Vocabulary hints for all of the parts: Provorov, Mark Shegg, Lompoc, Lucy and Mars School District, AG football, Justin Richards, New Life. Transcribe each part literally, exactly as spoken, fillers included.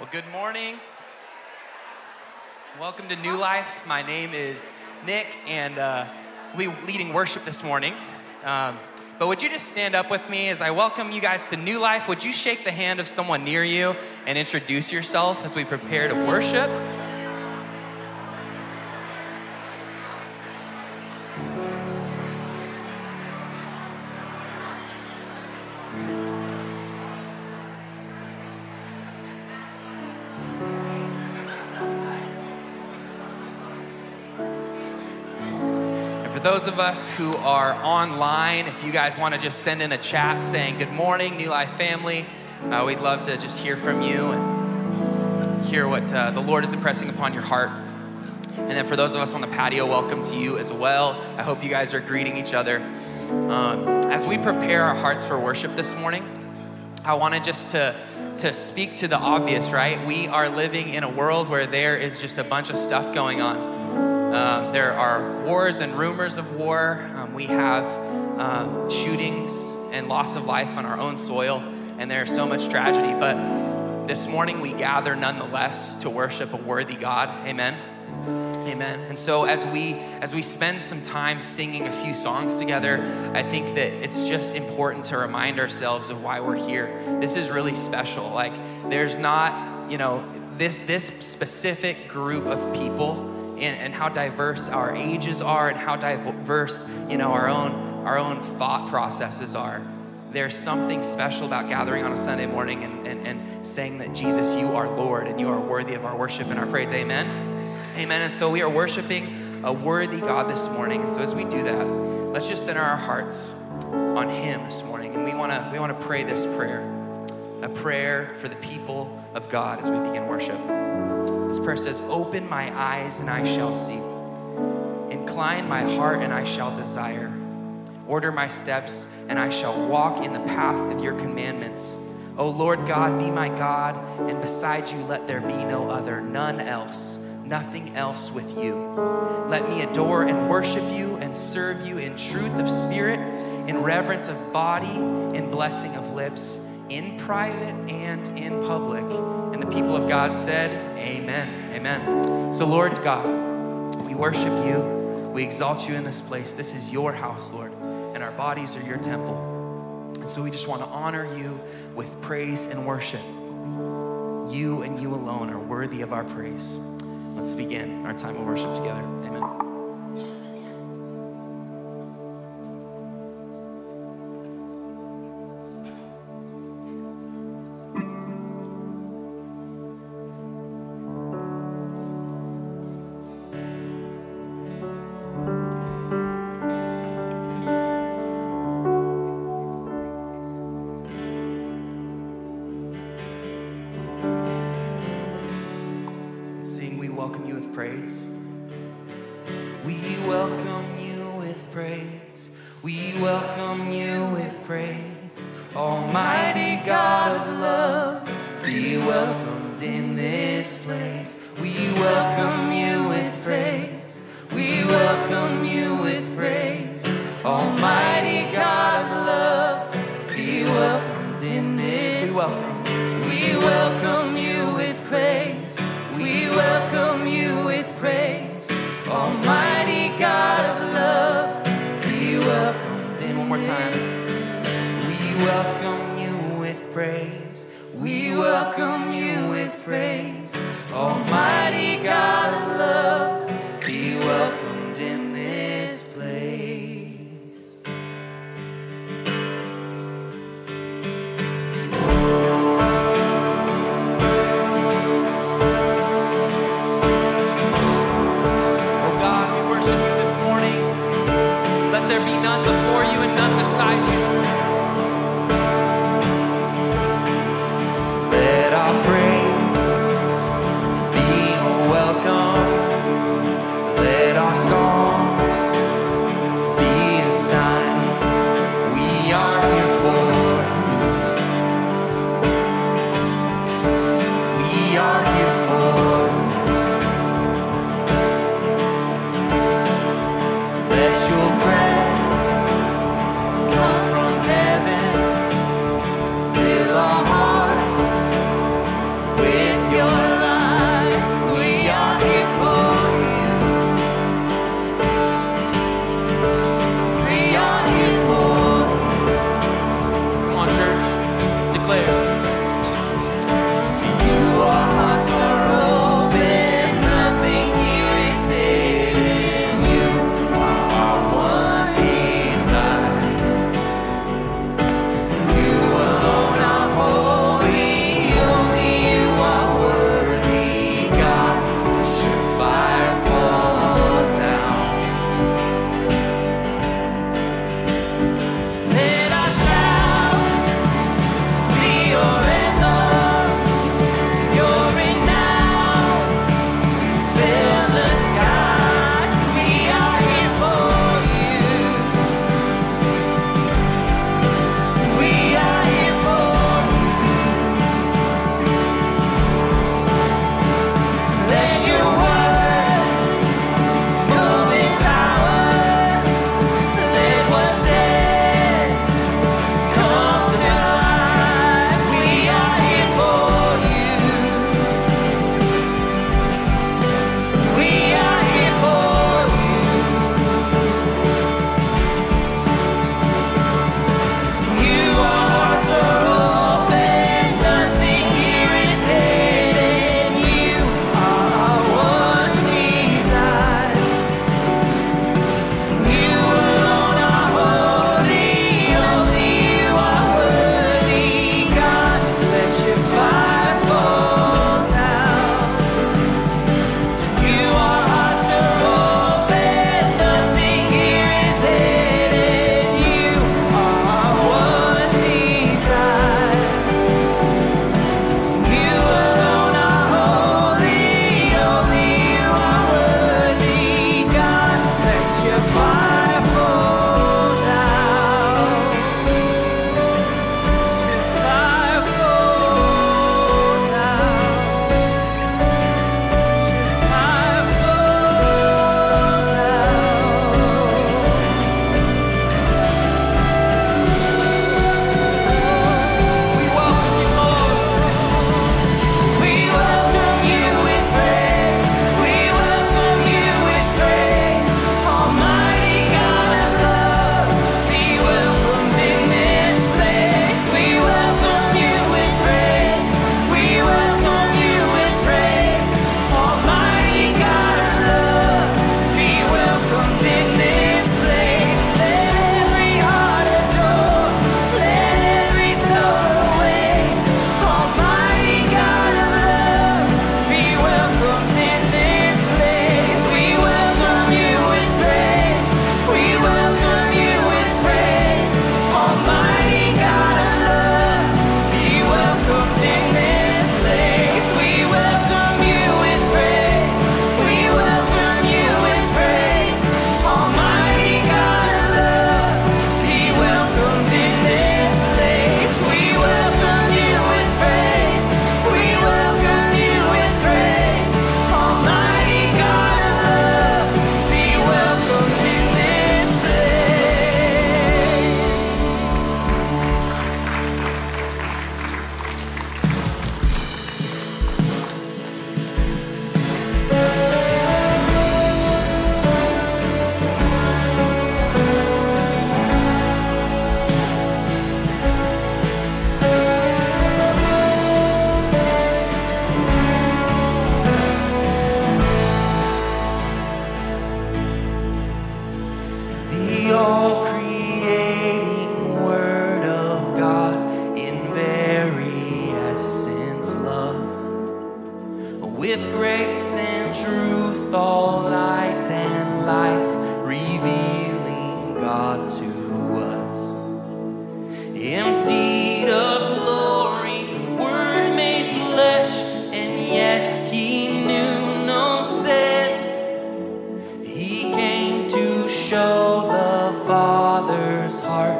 Well, good morning. Welcome to New Life. My name is Nick, and uh, we'll be leading worship this morning. Um, but would you just stand up with me as I welcome you guys to New Life? Would you shake the hand of someone near you and introduce yourself as we prepare to worship? Those of us who are online, if you guys want to just send in a chat saying, good morning, New Life family, uh, we'd love to just hear from you and hear what uh, the Lord is impressing upon your heart. And then for those of us on the patio, welcome to you as well. I hope you guys are greeting each other. Um, as we prepare our hearts for worship this morning, I wanted just to, to speak to the obvious, right? We are living in a world where there is just a bunch of stuff going on. Um, there are wars and rumors of war. Um, we have uh, shootings and loss of life on our own soil, and there's so much tragedy. But this morning we gather nonetheless to worship a worthy God. Amen. Amen. And so as we as we spend some time singing a few songs together, I think that it's just important to remind ourselves of why we're here. This is really special. Like, there's not, you know, this this specific group of people. And, and how diverse our ages are, and how diverse, you know, our own our own thought processes are. There's something special about gathering on a Sunday morning and, and, and saying that Jesus, you are Lord, and you are worthy of our worship and our praise. Amen? Amen. And so we are worshiping a worthy God this morning. And so as we do that, let's just center our hearts on him this morning. And we want to we want to pray this prayer, a prayer for the people of God as we begin worship. This prayer says, open my eyes and I shall see. Incline my heart and I shall desire. Order my steps and I shall walk in the path of your commandments. O Lord God, be my God, and beside you let there be no other, none else, nothing else with you. Let me adore and worship you and serve you in truth of spirit, in reverence of body, in blessing of lips, in private and in public. And the people of God said, amen, amen. So Lord God, we worship you, we exalt you in this place. This is your house, Lord, and our bodies are your temple. And so we just want to honor you with praise and worship. You and you alone are worthy of our praise. Let's begin our time of worship together. Amen. Let our praise be emptied of glory, word made flesh, and yet he knew no sin. He came to show the Father's heart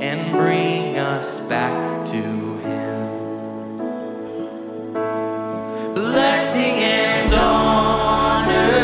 and bring us back to him. Blessing and honor,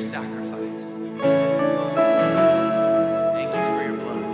sacrifice. Thank you for your blood.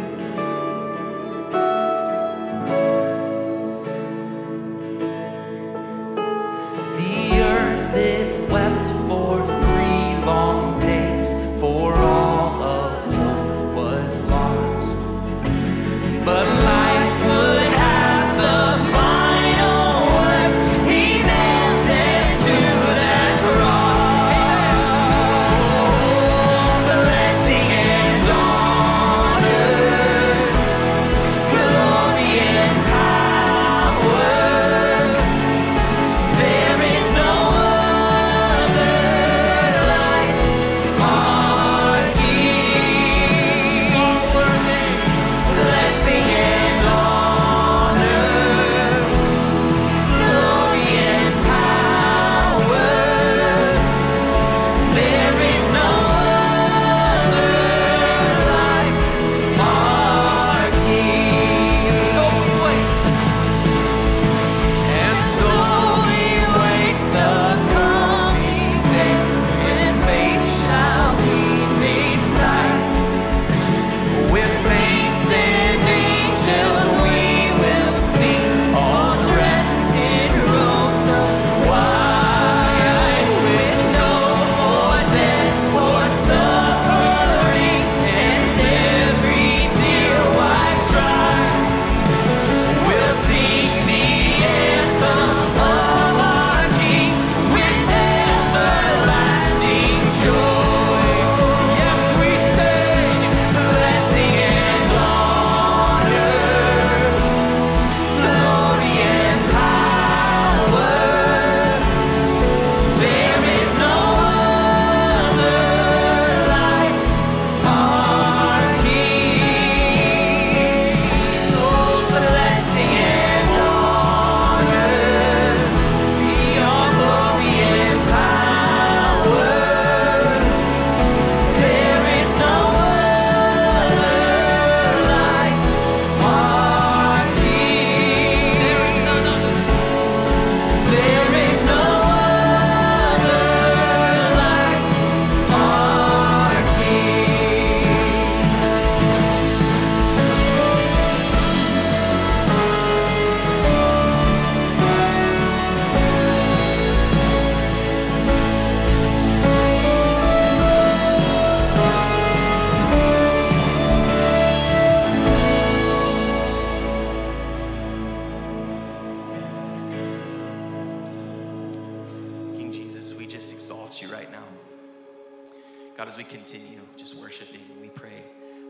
would continue just worshiping. We pray,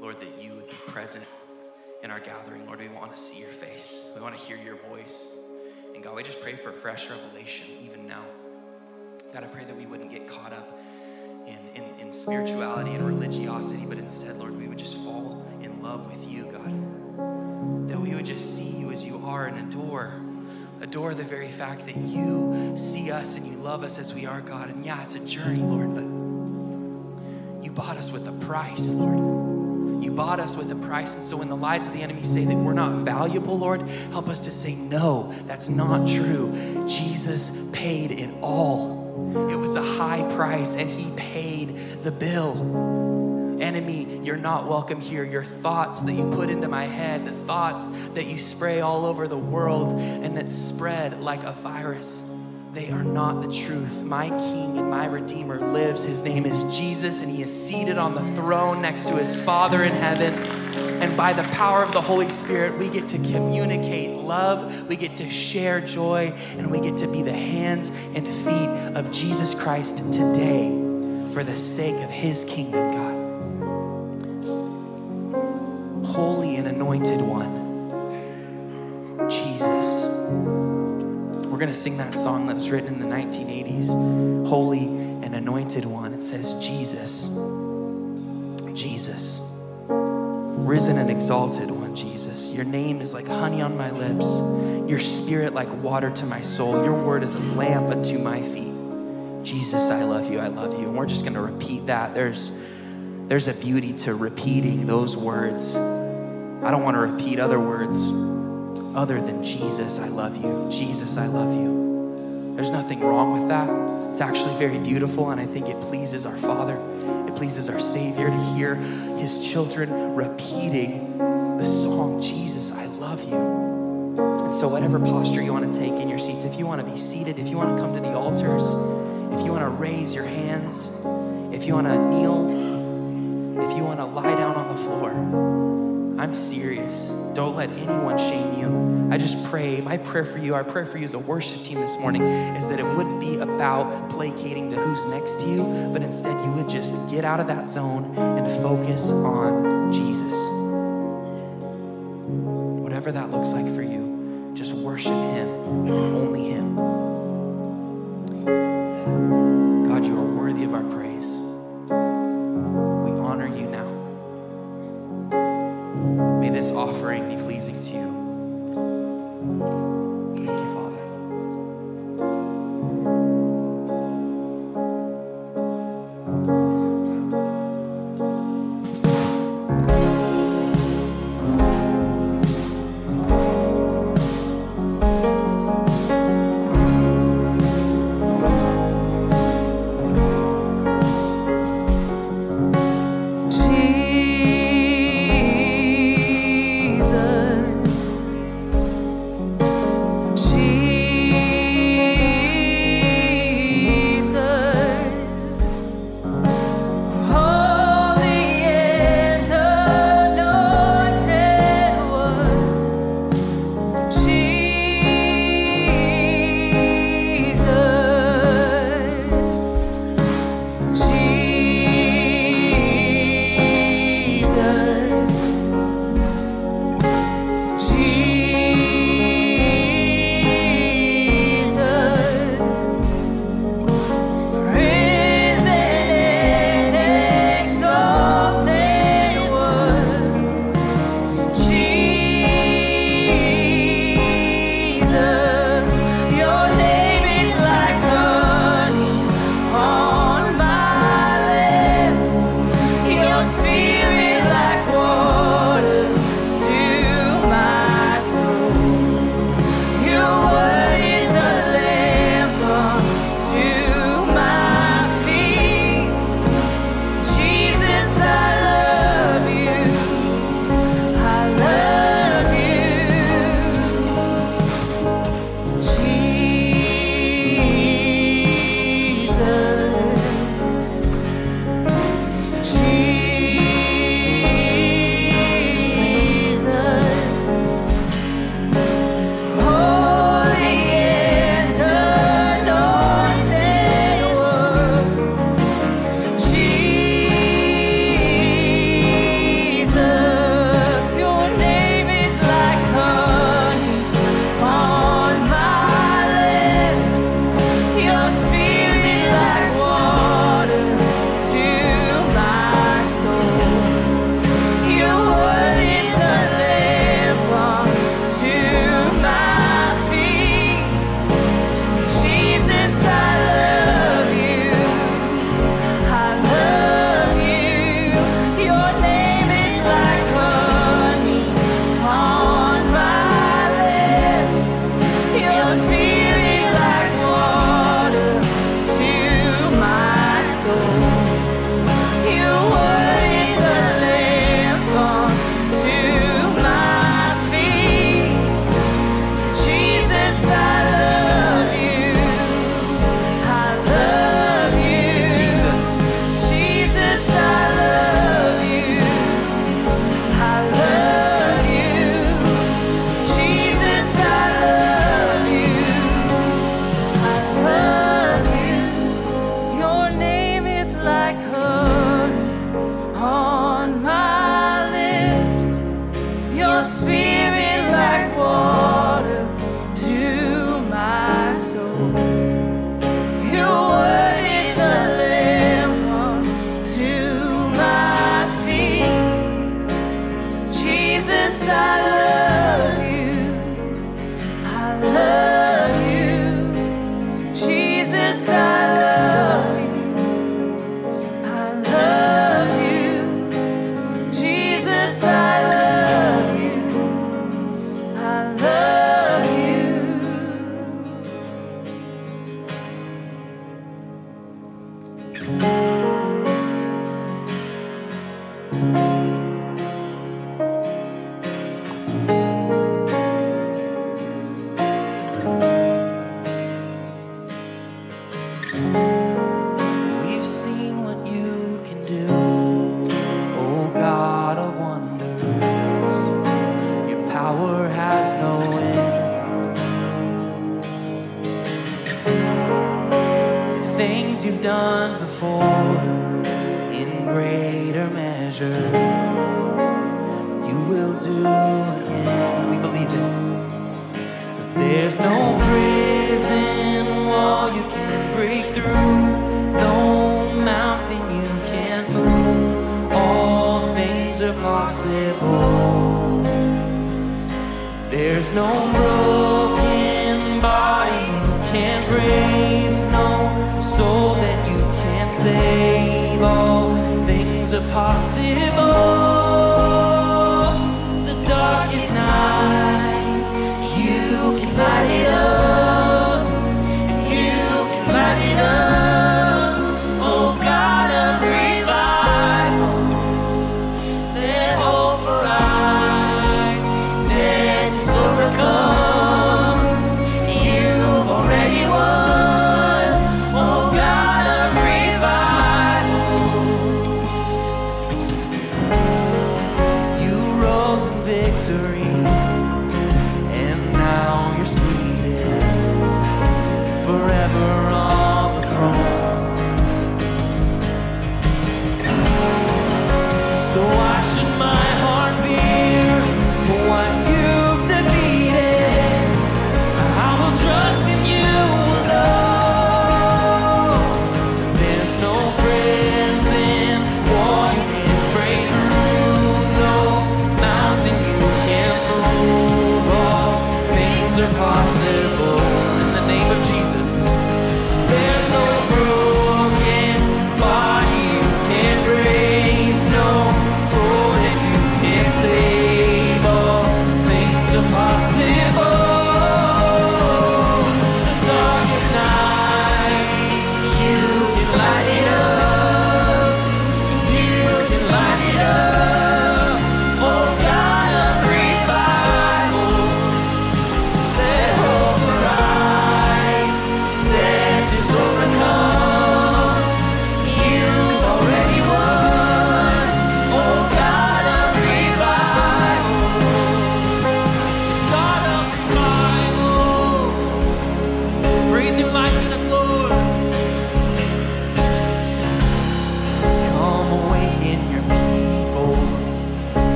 Lord, that you would be present in our gathering. Lord, we want to see your face. We want to hear your voice. And God, we just pray for fresh revelation even now. God, I pray that we wouldn't get caught up in, in, in spirituality and religiosity, but instead, Lord, we would just fall in love with you, God. That we would just see you as you are and adore. Adore the very fact that you see us and you love us as we are, God. And yeah, it's a journey, Lord, but you bought us with a price, Lord. You bought us with a price. And so when the lies of the enemy say that we're not valuable, Lord, help us to say, no, that's not true. Jesus paid it all. It was a high price and he paid the bill. Enemy, you're not welcome here. Your thoughts that you put into my head, the thoughts that you spray all over the world and that spread like a virus, they are not the truth. My King and my Redeemer lives. His name is Jesus, and he is seated on the throne next to his Father in heaven. And by the power of the Holy Spirit, we get to communicate love, we get to share joy, and we get to be the hands and feet of Jesus Christ today for the sake of his kingdom, God. Holy and anointed one, Jesus. We're going to sing that song that was written in the nineteen eighties, Holy and Anointed One. It says, Jesus, Jesus, risen and exalted one, Jesus. Your name is like honey on my lips, your spirit like water to my soul. Your word is a lamp unto my feet. Jesus, I love you, I love you. And we're just going to repeat that. There's, there's a beauty to repeating those words. I don't want to repeat other words other than Jesus, I love you. Jesus, I love you. There's nothing wrong with that. It's actually very beautiful, and I think it pleases our Father. It pleases our Savior to hear his children repeating the song, Jesus, I love you. And so whatever posture you want to take in your seats, if you want to be seated, if you want to come to the altars, if you want to raise your hands, if you want to kneel, if you want to lie down on the floor, I'm serious. Don't let anyone shame you. I just pray, my prayer for you, our prayer for you as a worship team this morning is that it wouldn't be about placating to who's next to you, but instead you would just get out of that zone and focus on Jesus. Whatever that looks like for you, just worship him, only him. God, you are worthy of our praise. May this offering be pleasing to you. Thank you, Father.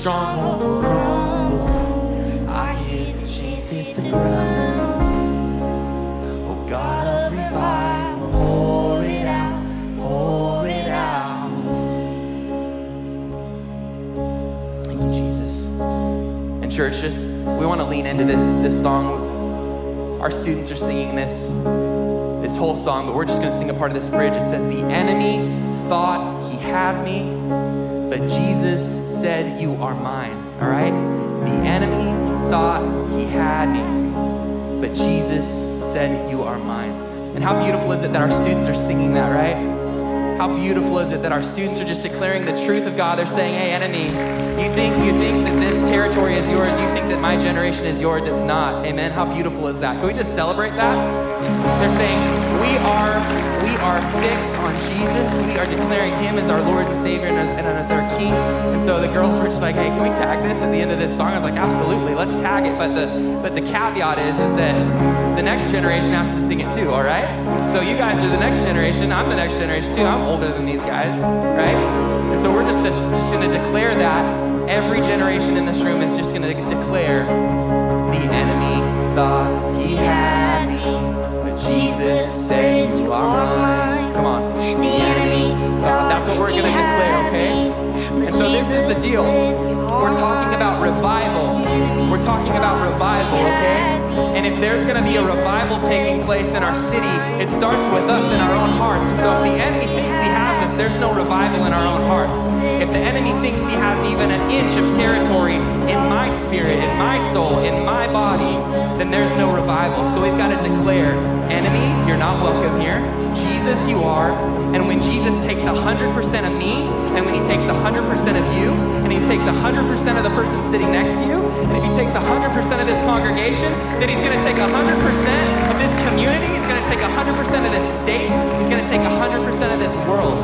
strong home. I hear the chains hit the ground. Oh God of revival, pour it out, pour it out. Thank you, Jesus. And church, just we want to lean into this this song. Our students are singing this this whole song, but we're just going to sing a part of this bridge. It says, "The enemy thought he had me, but Jesus said, you are mine," all right? The enemy thought he had me, but Jesus said, you are mine. And how beautiful is it that our students are singing that, right? How beautiful is it that our students are just declaring the truth of God. They're saying, hey, enemy, you think you think that this territory is yours. You think that my generation is yours. It's not, amen? How beautiful is that? Can we just celebrate that? They're saying, We are, we are fixed on Jesus. We are declaring him as our Lord and Savior and as, and as our King. And so the girls were just like, hey, can we tag this at the end of this song? I was like, absolutely, let's tag it. But the but the caveat is, is that the next generation has to sing it too, all right? So you guys are the next generation. I'm the next generation too. I'm older than these guys, right? And so we're just, just going to declare that. Every generation in this room is just going to declare, the enemy thought he had me, Jesus said you are mine. Come on. The enemy thought that's what we're going to declare, okay? And so this is the deal. We're talking about revival. We're talking about revival, okay? And if there's going to be a revival taking place in our city, it starts with us in our own hearts. And so if the enemy thinks he has us, there's no revival in our own hearts. If the enemy thinks he has even an inch of territory in my spirit, in my soul, in my body, then there's no revival. So we've got to declare, enemy, you're not welcome here. Jesus, you are. And when Jesus takes one hundred percent of me, and when he takes one hundred percent of you, and he takes one hundred percent of the person sitting next to you, and if he takes one hundred percent of this congregation, then he's going to take one hundred percent of this community. He's going to take one hundred percent of this state. He's going to take one hundred percent of this world.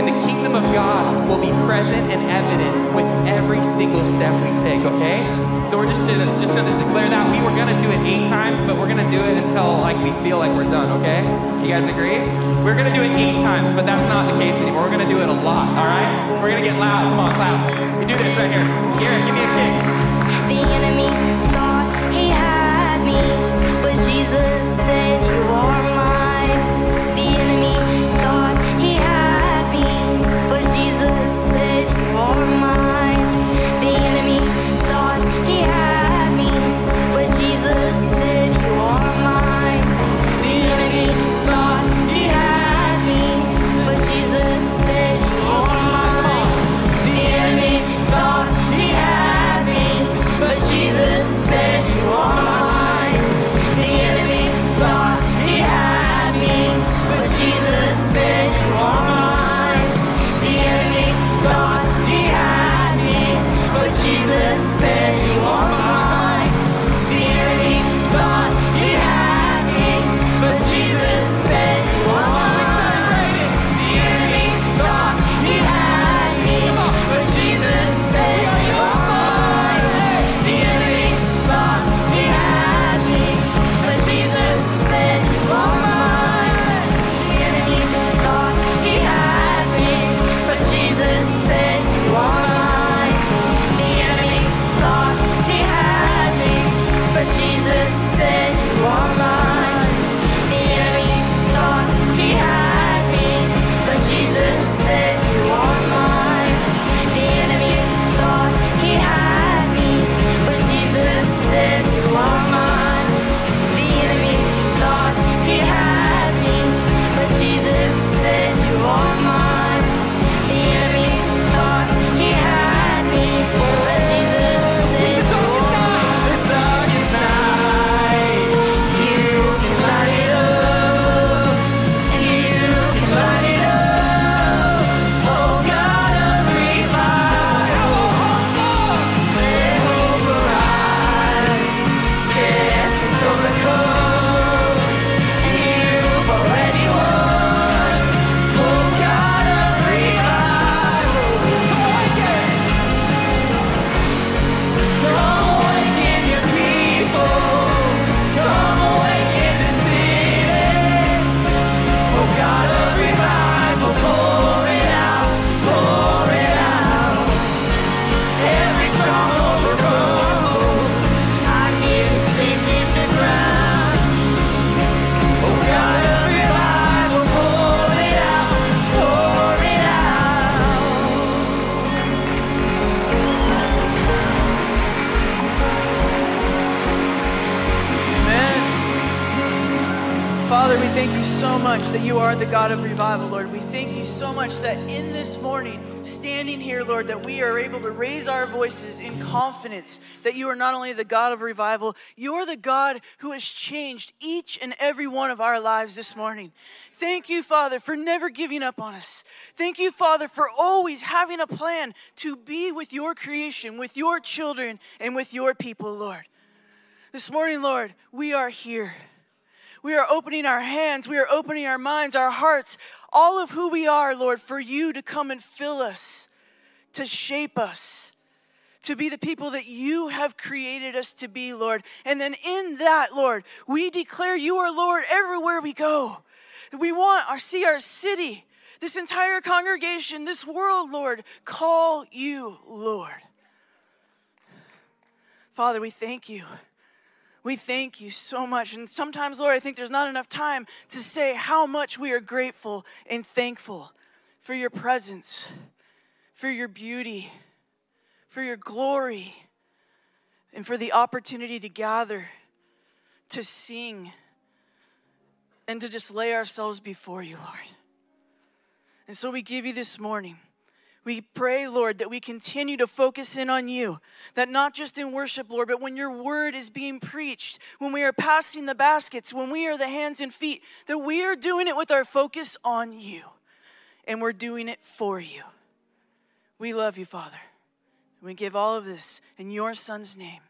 And the kingdom of God will be present and evident with every single step we take, okay? So we're just going just to declare that. We were going to do it eight times, but we're going to do it until like we feel like we're done, okay? You guys agree? We're going to do it eight times, but that's not the case anymore. We're going to do it a lot, all right? We're going to get loud. Come on, clap. We do this right here. Garrett, give me a kick. The enemy thought he had me, but Jesus said you are mine. The enemy thought he had me, but Jesus said you are mine. The enemy thought he had me, but Jesus said you are mine. The enemy thought he had me, but Jesus said you are mine. The enemy thought he had me. thank you so much that you are the God of revival, Lord. We thank you so much that in this morning, standing here, Lord, that we are able to raise our voices in confidence that you are not only the God of revival, you are the God who has changed each and every one of our lives this morning. Thank you, Father, for never giving up on us. Thank you, Father, for always having a plan to be with your creation, with your children, and with your people, Lord. This morning, Lord, we are here. We are opening our hands. We are opening our minds, our hearts, all of who we are, Lord, for you to come and fill us, to shape us, to be the people that you have created us to be, Lord. And then in that, Lord, we declare you are Lord everywhere we go. We want to see our city, this entire congregation, this world, Lord, call you Lord. Father, we thank you. We thank you so much. And sometimes, Lord, I think there's not enough time to say how much we are grateful and thankful for your presence, for your beauty, for your glory, and for the opportunity to gather, to sing, and to just lay ourselves before you, Lord. And so we give you this morning. We pray, Lord, that we continue to focus in on you, that not just in worship, Lord, but when your word is being preached, when we are passing the baskets, when we are the hands and feet, that we are doing it with our focus on you, and we're doing it for you. We love you, Father. We give all of this in your Son's name,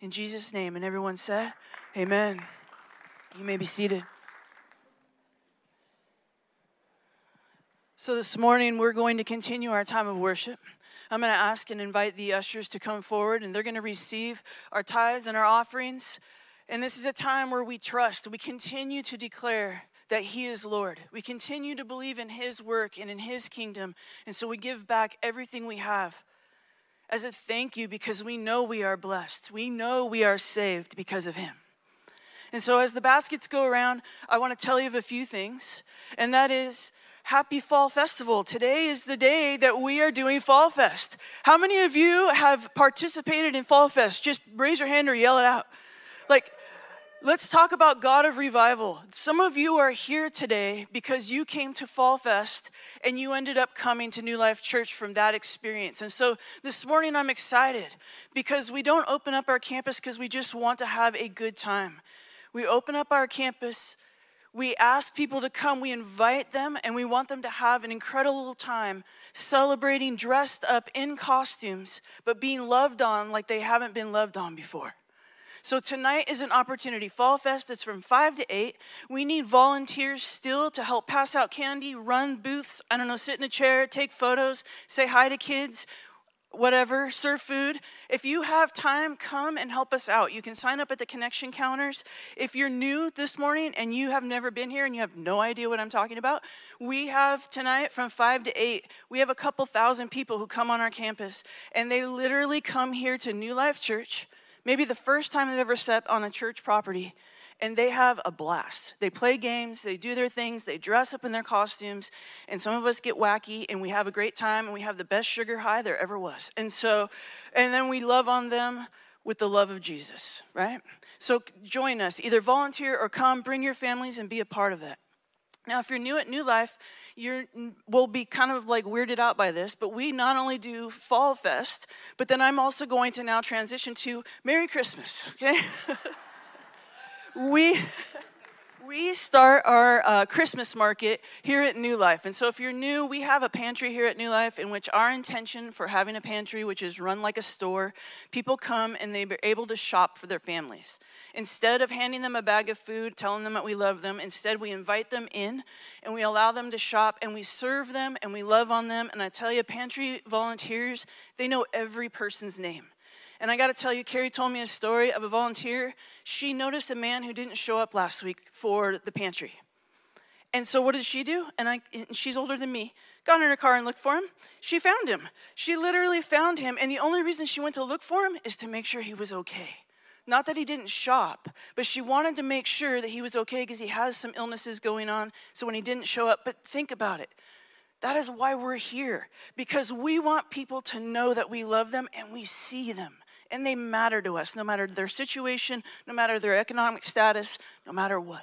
in Jesus' name. And everyone said, amen. You may be seated. So this morning, we're going to continue our time of worship. I'm going to ask and invite the ushers to come forward, and they're going to receive our tithes and our offerings. And this is a time where we trust. We continue to declare that he is Lord. We continue to believe in his work and in his kingdom. And so we give back everything we have as a thank you, because we know we are blessed. We know we are saved because of him. And so as the baskets go around, I want to tell you of a few things, and that is, Happy Fall Festival. Today is the day that we are doing Fall Fest. How many of you have participated in Fall Fest? Just raise your hand or yell it out. Like, let's talk about God of revival. Some of you are here today because you came to Fall Fest and you ended up coming to New Life Church from that experience. And so this morning I'm excited because we don't open up our campus because we just want to have a good time. We open up our campus. We ask people to come, we invite them, and we want them to have an incredible time celebrating dressed up in costumes, but being loved on like they haven't been loved on before. So tonight is an opportunity. Fall Fest is from five to eight. We need volunteers still to help pass out candy, run booths, I don't know, sit in a chair, take photos, say hi to kids, whatever, serve food. If you have time, come and help us out. You can sign up at the connection counters. If you're new this morning and you have never been here and you have no idea what I'm talking about, we have tonight from five to eight, we have a couple thousand people who come on our campus, and they literally come here to New Life Church, maybe the first time they've ever stepped on a church property, and they have a blast. They play games, they do their things, they dress up in their costumes, and some of us get wacky, and we have a great time, and we have the best sugar high there ever was. And so, and then we love on them with the love of Jesus, right? So join us, either volunteer or come, bring your families and be a part of that. Now, if you're new at New Life, you will be kind of like weirded out by this, but we not only do Fall Fest, but then I'm also going to now transition to Merry Christmas, okay? We we start our uh, Christmas market here at New Life. And so if you're new, we have a pantry here at New Life, in which our intention for having a pantry, which is run like a store, people come and they're able to shop for their families. Instead of handing them a bag of food, telling them that we love them, instead we invite them in and we allow them to shop, and we serve them and we love on them. And I tell you, pantry volunteers, they know every person's name. And I got to tell you, Carrie told me a story of a volunteer. She noticed a man who didn't show up last week for the pantry. And so what did she do? And, I, and she's older than me. Got in her car and looked for him. She found him. She literally found him. And the only reason she went to look for him is to make sure he was okay. Not that he didn't shop, but she wanted to make sure that he was okay because he has some illnesses going on. So when he didn't show up, but think about it. That is why we're here, because we want people to know that we love them and we see them. And they matter to us, no matter their situation, no matter their economic status, no matter what.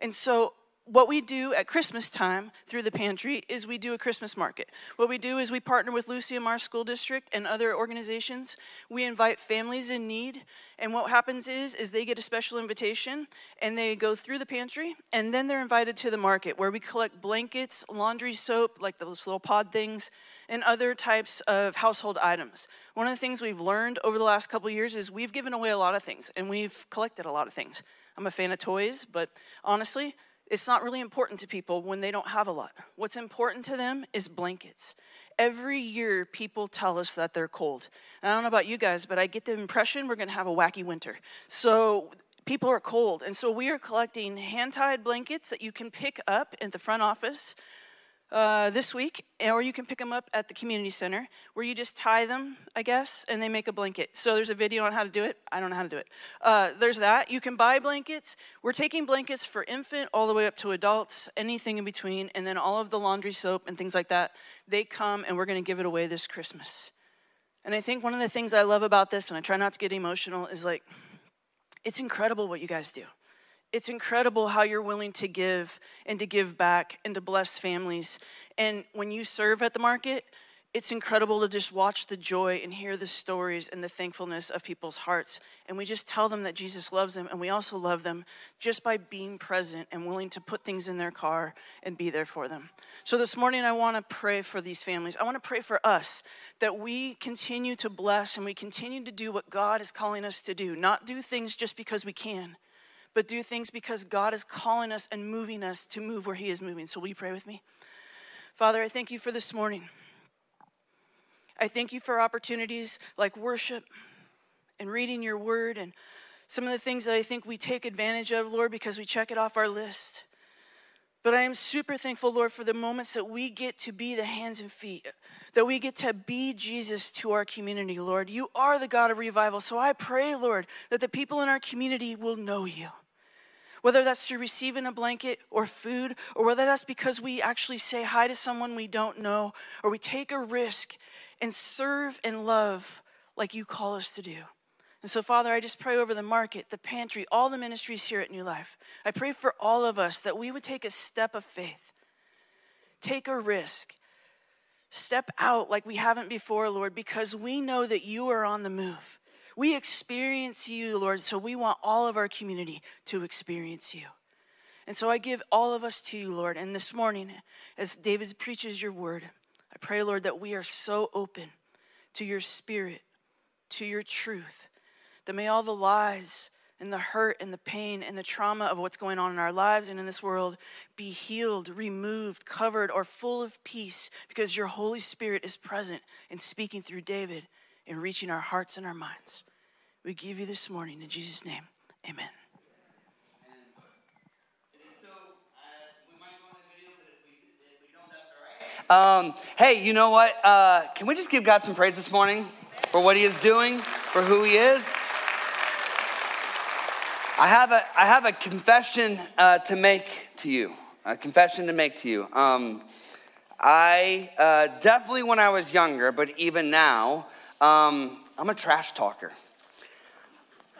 And so what we do at Christmas time through the pantry is we do a Christmas market. What we do is we partner with Lucy and Mars School District and other organizations. We invite families in need, and what happens is, is they get a special invitation, and they go through the pantry, and then they're invited to the market where we collect blankets, laundry soap, like those little pod things, and other types of household items. One of the things we've learned over the last couple years is we've given away a lot of things, and we've collected a lot of things. I'm a fan of toys, but honestly, it's not really important to people when they don't have a lot. What's important to them is blankets. Every year, people tell us that they're cold. And I don't know about you guys, but I get the impression we're gonna have a wacky winter. So people are cold, and so we are collecting hand-tied blankets that you can pick up at the front office uh, this week, or you can pick them up at the community center, where you just tie them, I guess, and they make a blanket. So there's a video on how to do it. I don't know how to do it. Uh, there's that. You can buy blankets. We're taking blankets for infant all the way up to adults, anything in between, and then all of the laundry soap and things like that, they come and we're gonna give it away this Christmas. And I think one of the things I love about this, and I try not to get emotional, is like, it's incredible what you guys do. It's incredible how you're willing to give and to give back and to bless families. And when you serve at the market, it's incredible to just watch the joy and hear the stories and the thankfulness of people's hearts. And we just tell them that Jesus loves them, and we also love them just by being present and willing to put things in their car and be there for them. So this morning, I want to pray for these families. I want to pray for us, that we continue to bless and we continue to do what God is calling us to do, not do things just because we can, but do things because God is calling us and moving us to move where he is moving. So will you pray with me? Father, I thank you for this morning. I thank you for opportunities like worship and reading your word and some of the things that I think we take advantage of, Lord, because we check it off our list. But I am super thankful, Lord, for the moments that we get to be the hands and feet, that we get to be Jesus to our community, Lord. You are the God of revival. So I pray, Lord, that the people in our community will know you. Whether that's through receiving a blanket or food, or whether that's because we actually say hi to someone we don't know, or we take a risk and serve and love like you call us to do. And so, Father, I just pray over the market, the pantry, all the ministries here at New Life. I pray for all of us that we would take a step of faith, take a risk, step out like we haven't before, Lord, because we know that you are on the move. We experience you, Lord, so we want all of our community to experience you. And so I give all of us to you, Lord. And this morning, as David preaches your word, I pray, Lord, that we are so open to your spirit, to your truth, that may all the lies and the hurt and the pain and the trauma of what's going on in our lives and in this world be healed, removed, covered, or full of peace, because your Holy Spirit is present and speaking through David and reaching our hearts and our minds. We give you this morning in Jesus' name, amen. Um, hey, you know what? Uh, can we just give God some praise this morning for what he is doing, for who he is? I have a, I have a confession uh, to make to you, a confession to make to you. Um, I uh, definitely, when I was younger, but even now, um, I'm a trash talker.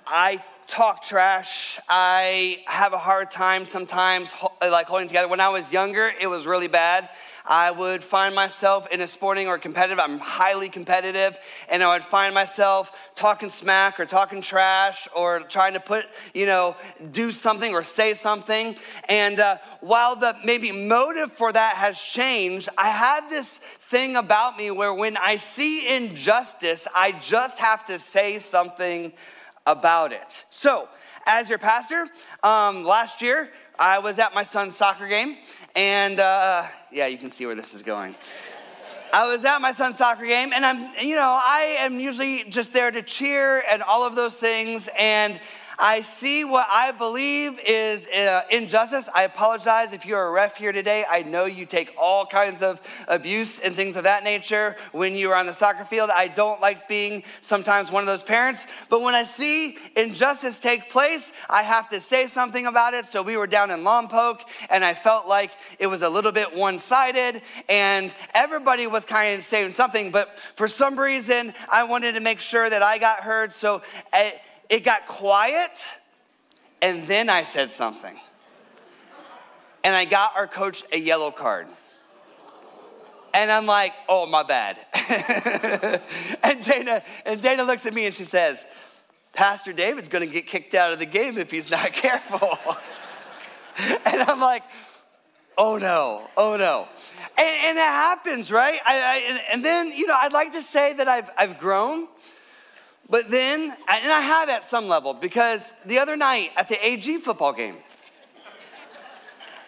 I talk trash. I have a hard time sometimes like holding together. When I was younger, it was really bad. I would find myself in a sporting or competitive, I'm highly competitive, and I would find myself talking smack or talking trash or trying to put, you know, do something or say something. And uh, while the maybe motive for that has changed, I had this thing about me where when I see injustice, I just have to say something about it. So, as your pastor, um, last year, I was at my son's soccer game, and uh, yeah, you can see where this is going. I was at my son's soccer game, and I'm, you know, I am usually just there to cheer and all of those things, and I see what I believe is uh, injustice. I apologize if you're a ref here today. I know you take all kinds of abuse and things of that nature when you are on the soccer field. I don't like being sometimes one of those parents. But when I see injustice take place, I have to say something about it. So we were down in Lompoc, and I felt like it was a little bit one-sided, and everybody was kind of saying something. But for some reason, I wanted to make sure that I got heard. So I, It got quiet, and then I said something. and I got our coach a yellow card. And I'm like, oh, my bad. and, Dana, and Dana looks at me and she says, Pastor David's going to get kicked out of the game if he's not careful. And I'm like, oh, no, oh, no. And, and it happens, right? I, I, and, and then, you know, I'd like to say that I've, I've grown. But then, and I have at some level, because the other night at the A G football game,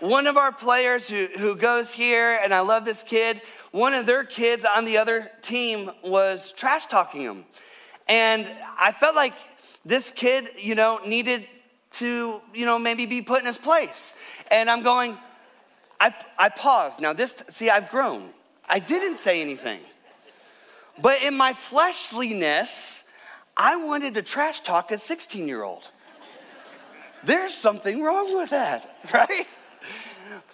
one of our players who, who goes here, and I love this kid, one of their kids on the other team was trash talking him. And I felt like this kid, you know, needed to, you know, maybe be put in his place. And I'm going, I, I paused. Now this, see, I've grown. I didn't say anything. But in my fleshliness, I wanted to trash talk a sixteen-year-old. There's something wrong with that, right?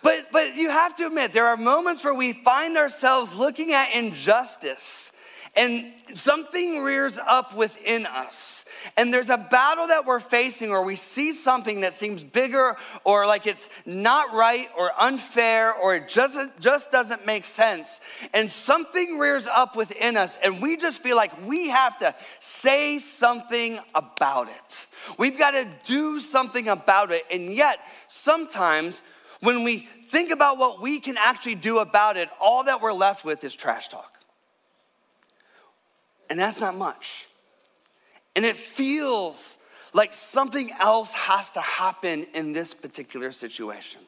But but you have to admit, there are moments where we find ourselves looking at injustice, and something rears up within us. And there's a battle that we're facing, or we see something that seems bigger, or like it's not right, or unfair, or it just, just doesn't make sense. And something rears up within us, and we just feel like we have to say something about it. We've got to do something about it. And yet, sometimes when we think about what we can actually do about it, all that we're left with is trash talk. And that's not much. And it feels like something else has to happen in this particular situation.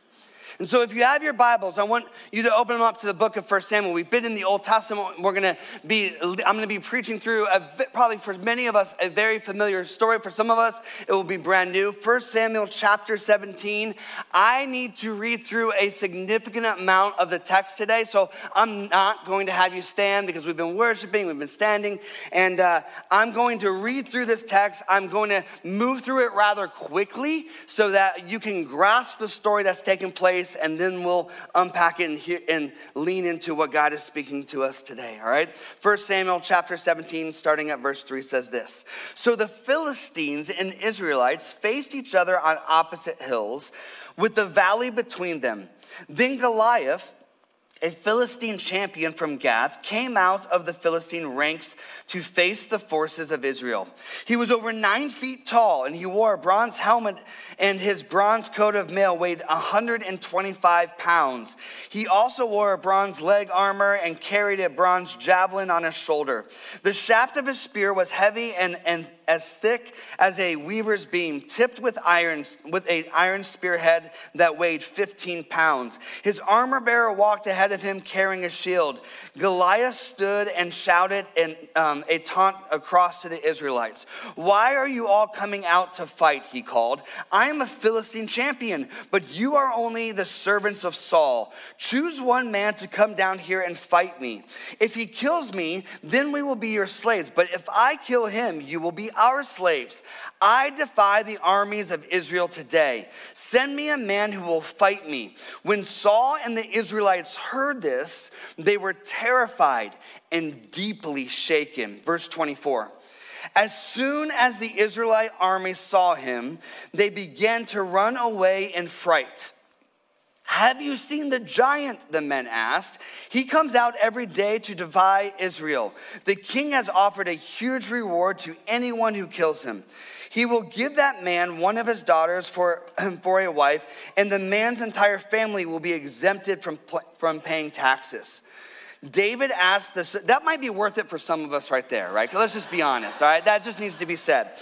And so if you have your Bibles, I want you to open them up to the book of First Samuel. We've been in the Old Testament. We're going to be, I'm going to be preaching through, a, probably for many of us, a very familiar story. For some of us, it will be brand new. First Samuel chapter seventeen. I need to read through a significant amount of the text today, so I'm not going to have you stand because we've been worshiping, we've been standing, and uh, I'm going to read through this text. I'm going to move through it rather quickly so that you can grasp the story that's taking place, and then we'll unpack it and, hear, and lean into what God is speaking to us today, all right? First Samuel chapter seventeen, starting at verse three, says this. So the Philistines and Israelites faced each other on opposite hills with the valley between them. Then Goliath, a Philistine champion from Gath, came out of the Philistine ranks to face the forces of Israel. He was over nine feet tall, and he wore a bronze helmet, and his bronze coat of mail weighed one hundred twenty-five pounds. He also wore a bronze leg armor and carried a bronze javelin on his shoulder. The shaft of his spear was heavy and, and as thick as a weaver's beam, tipped with iron, with an iron spearhead that weighed fifteen pounds. His armor bearer walked ahead of him carrying a shield. Goliath stood and shouted an, um, a taunt across to the Israelites. Why are you all coming out to fight? He called. I am a Philistine champion, but you are only the servants of Saul. Choose one man to come down here and fight me. If he kills me, then we will be your slaves. But if I kill him, you will be our slaves. I defy the armies of Israel today. Send me a man who will fight me. When Saul and the Israelites heard this, they were terrified and deeply shaken. Verse twenty-four. As soon as the Israelite army saw him, they began to run away in fright. Have you seen the giant? The men asked. He comes out every day to defy Israel. The king has offered a huge reward to anyone who kills him. He will give that man one of his daughters for, for a wife, and the man's entire family will be exempted from, from paying taxes. David asked this. That might be worth it for some of us right there, right? Let's just be honest, all right? That just needs to be said.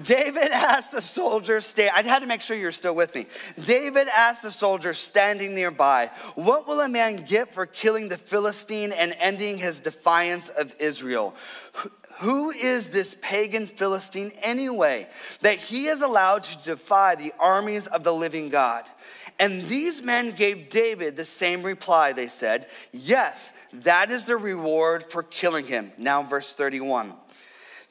David asked the soldier, sta- I had to make sure you're still with me. David asked the soldier standing nearby, what will a man get for killing the Philistine and ending his defiance of Israel? Who is this pagan Philistine anyway, that he is allowed to defy the armies of the living God? And these men gave David the same reply. They said, yes, that is the reward for killing him. Now verse thirty-one.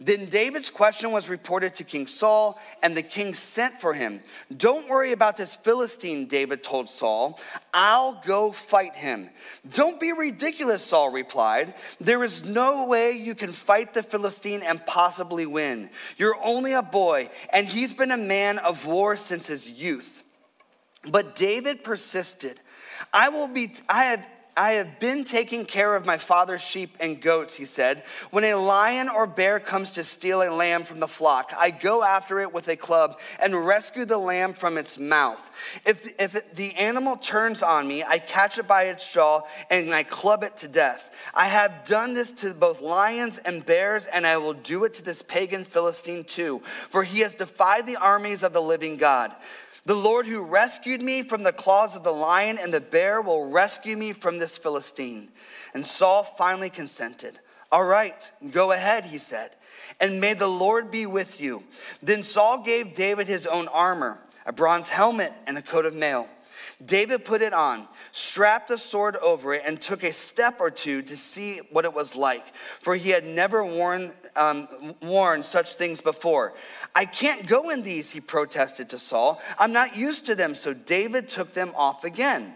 Then David's question was reported to King Saul, and the king sent for him. Don't worry about this Philistine, David told Saul. I'll go fight him. Don't be ridiculous, Saul replied. There is no way you can fight the Philistine and possibly win. You're only a boy, and he's been a man of war since his youth. But David persisted. I will be, I have, I have been taking care of my father's sheep and goats, he said. When a lion or bear comes to steal a lamb from the flock, I go after it with a club and rescue the lamb from its mouth. If, if the animal turns on me, I catch it by its jaw and I club it to death. I have done this to both lions and bears, and I will do it to this pagan Philistine too, for he has defied the armies of the living God. The Lord who rescued me from the claws of the lion and the bear will rescue me from this Philistine. And Saul finally consented. All right, go ahead, he said, and may the Lord be with you. Then Saul gave David his own armor, a bronze helmet and a coat of mail. David put it on, strapped a sword over it, and took a step or two to see what it was like, for he had never worn, um, worn such things before. I can't go in these, he protested to Saul. I'm not used to them, so David took them off again.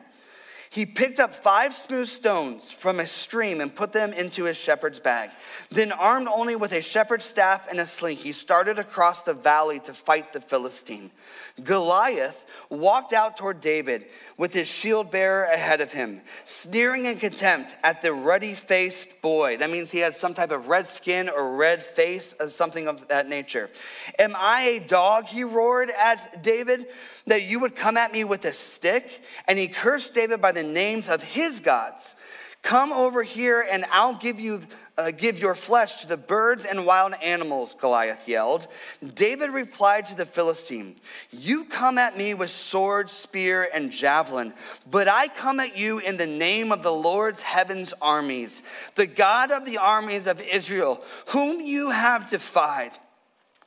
He picked up five smooth stones from a stream and put them into his shepherd's bag. Then, armed only with a shepherd's staff and a sling, he started across the valley to fight the Philistine. Goliath walked out toward David with his shield bearer ahead of him, sneering in contempt at the ruddy-faced boy. That means he had some type of red skin or red face or something of that nature. Am I a dog, he roared at David, that you would come at me with a stick? And he cursed David by the names of his gods. Come over here and I'll give you uh, give your flesh to the birds and wild animals, Goliath yelled. David replied to the Philistine, you come at me with sword, spear, and javelin, but I come at you in the name of the Lord's heaven's armies, the God of the armies of Israel, whom you have defied.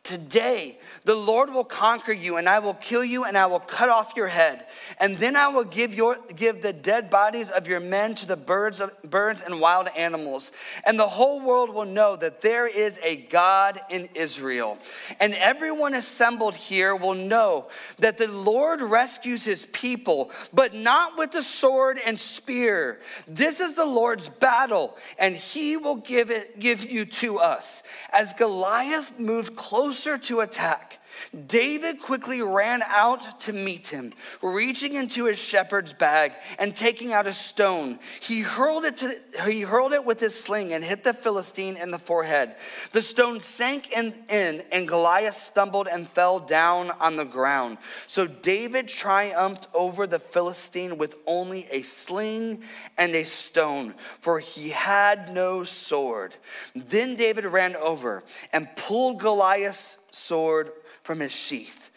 Today, the Lord will conquer you, and I will kill you, and I will cut off your head. And then I will give your give the dead bodies of your men to the birds of, birds and wild animals. And the whole world will know that there is a God in Israel. And everyone assembled here will know that the Lord rescues his people, but not with the sword and spear. This is the Lord's battle, and he will give it give you to us. As Goliath moved closer to attack, David quickly ran out to meet him, reaching into his shepherd's bag and taking out a stone. He hurled it to, he hurled it with his sling and hit the Philistine in the forehead. The stone sank in, in and Goliath stumbled and fell down on the ground. So David triumphed over the Philistine with only a sling and a stone, for he had no sword. Then David ran over and pulled Goliath's sword from his sheath.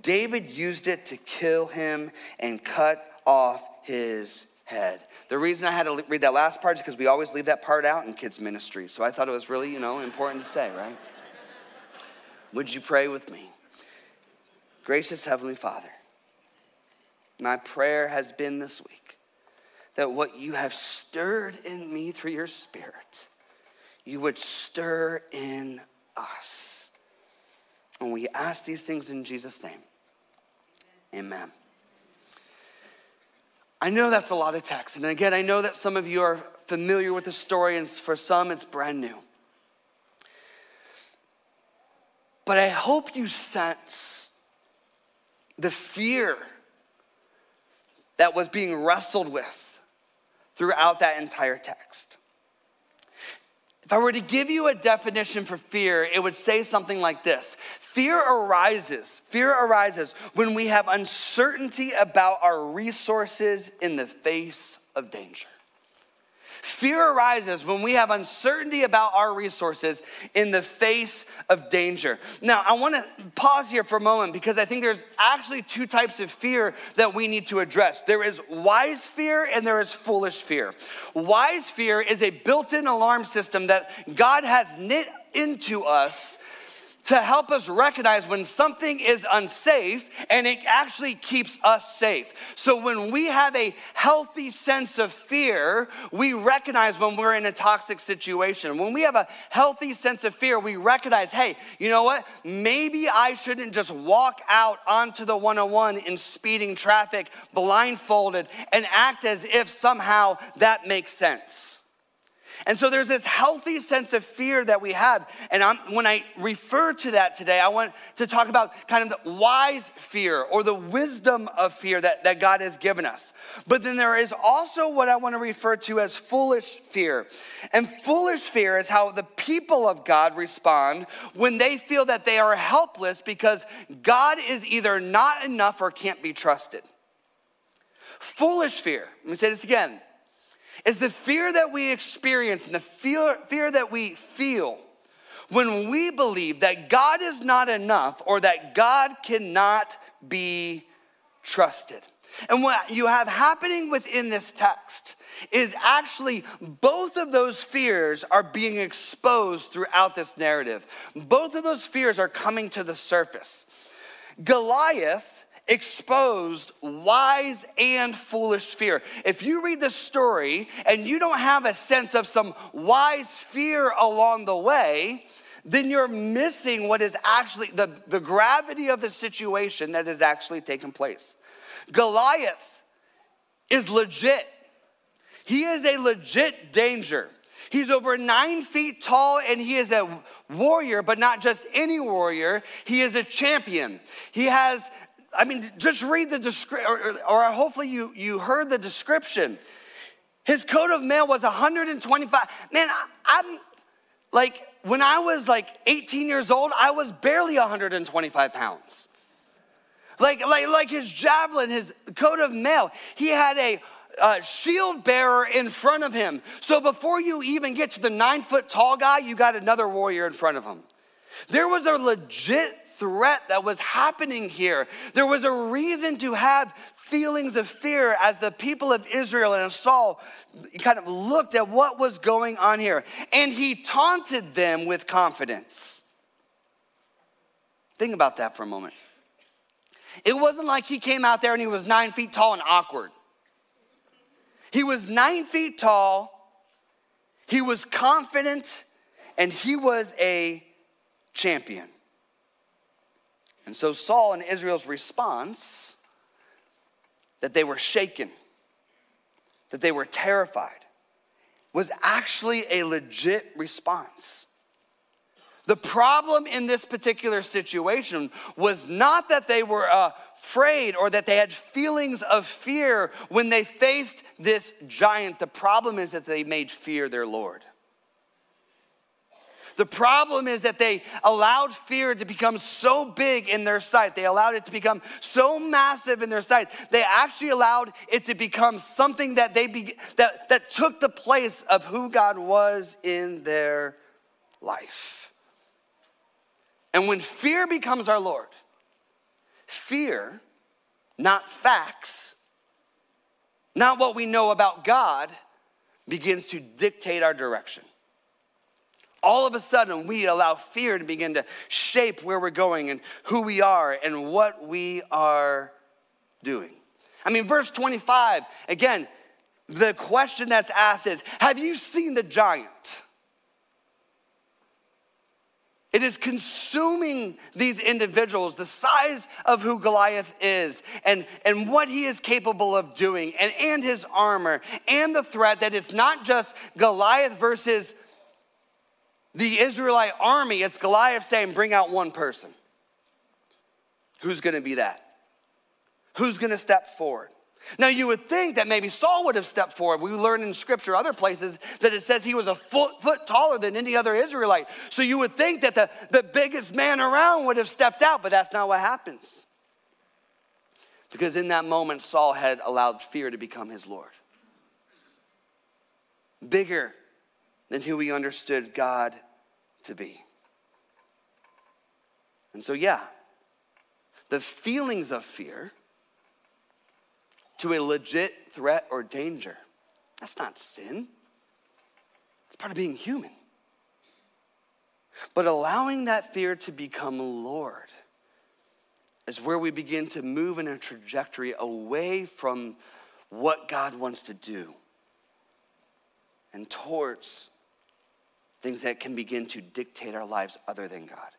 David used it to kill him and cut off his head. The reason I had to read that last part is because we always leave that part out in kids' ministry. So I thought it was really, you know, important to say, right? Would you pray with me? Gracious Heavenly Father, my prayer has been this week that what you have stirred in me through your Spirit, you would stir in us. And we ask these things in Jesus' name. Amen. I know that's a lot of text. And again, I know that some of you are familiar with the story, and for some, it's brand new. But I hope you sense the fear that was being wrestled with throughout that entire text. If I were to give you a definition for fear, it would say something like this. Fear arises, fear arises when we have uncertainty about our resources in the face of danger. Fear arises when we have uncertainty about our resources in the face of danger. Now, I want to pause here for a moment because I think there's actually two types of fear that we need to address. There is wise fear and there is foolish fear. Wise fear is a built-in alarm system that God has knit into us to help us recognize when something is unsafe, and it actually keeps us safe. So when we have a healthy sense of fear, we recognize when we're in a toxic situation. When we have a healthy sense of fear, we recognize, hey, you know what? Maybe I shouldn't just walk out onto the one oh one in speeding traffic, blindfolded, and act as if somehow that makes sense. And so there's this healthy sense of fear that we have. And I'm, when I refer to that today, I want to talk about kind of the wise fear or the wisdom of fear that, that God has given us. But then there is also what I want to refer to as foolish fear. And foolish fear is how the people of God respond when they feel that they are helpless because God is either not enough or can't be trusted. Foolish fear, let me say this again, is the fear that we experience and the fear, fear that we feel when we believe that God is not enough or that God cannot be trusted. And what you have happening within this text is actually both of those fears are being exposed throughout this narrative. Both of those fears are coming to the surface. Goliath exposed wise and foolish fear. If you read the story and you don't have a sense of some wise fear along the way, then you're missing what is actually the, the gravity of the situation that has actually taken place. Goliath is legit. He is a legit danger. He's over nine feet tall, and he is a warrior, but not just any warrior. He is a champion. He has I mean, just read the description, or, or hopefully you, you heard the description. His coat of mail was one hundred twenty-five. Man, I, I'm like, when I was like eighteen years old, I was barely one hundred twenty-five pounds. Like, like, like his javelin, his coat of mail, he had a Uh, shield bearer in front of him. So before you even get to the nine foot tall guy, you got another warrior in front of him. There was a legit threat that was happening here. There was a reason to have feelings of fear as the people of Israel and Saul kind of looked at what was going on here. And he taunted them with confidence. Think about that for a moment. It wasn't like he came out there and he was nine feet tall and awkward. He was nine feet tall, he was confident, and he was a champion. And so Saul and Israel's response, that they were shaken, that they were terrified, was actually a legit response. The problem in this particular situation was not that they were uh, afraid or that they had feelings of fear when they faced this giant. The problem is that they made fear their Lord. The problem is that they allowed fear to become so big in their sight. They allowed it to become so massive in their sight. They actually allowed it to become something that they be, that, that took the place of who God was in their life. And when fear becomes our Lord, fear, not facts, not what we know about God, begins to dictate our direction. All of a sudden, we allow fear to begin to shape where we're going and who we are and what we are doing. I mean, verse twenty-five, again, the question that's asked is, have you seen the giant? It is consuming these individuals, the size of who Goliath is and, and what he is capable of doing and, and his armor and the threat that it's not just Goliath versus the Israelite army. It's Goliath saying, bring out one person. Who's going to be that? Who's going to step forward? Now, you would think that maybe Saul would have stepped forward. We learn in Scripture, other places, that it says he was a foot, foot taller than any other Israelite. So you would think that the, the biggest man around would have stepped out, but that's not what happens. Because in that moment, Saul had allowed fear to become his Lord. Bigger than who he understood God to be. And so, yeah, the feelings of fear to a legit threat or danger. That's not sin. It's part of being human. But allowing that fear to become Lord is where we begin to move in a trajectory away from what God wants to do and towards things that can begin to dictate our lives other than God.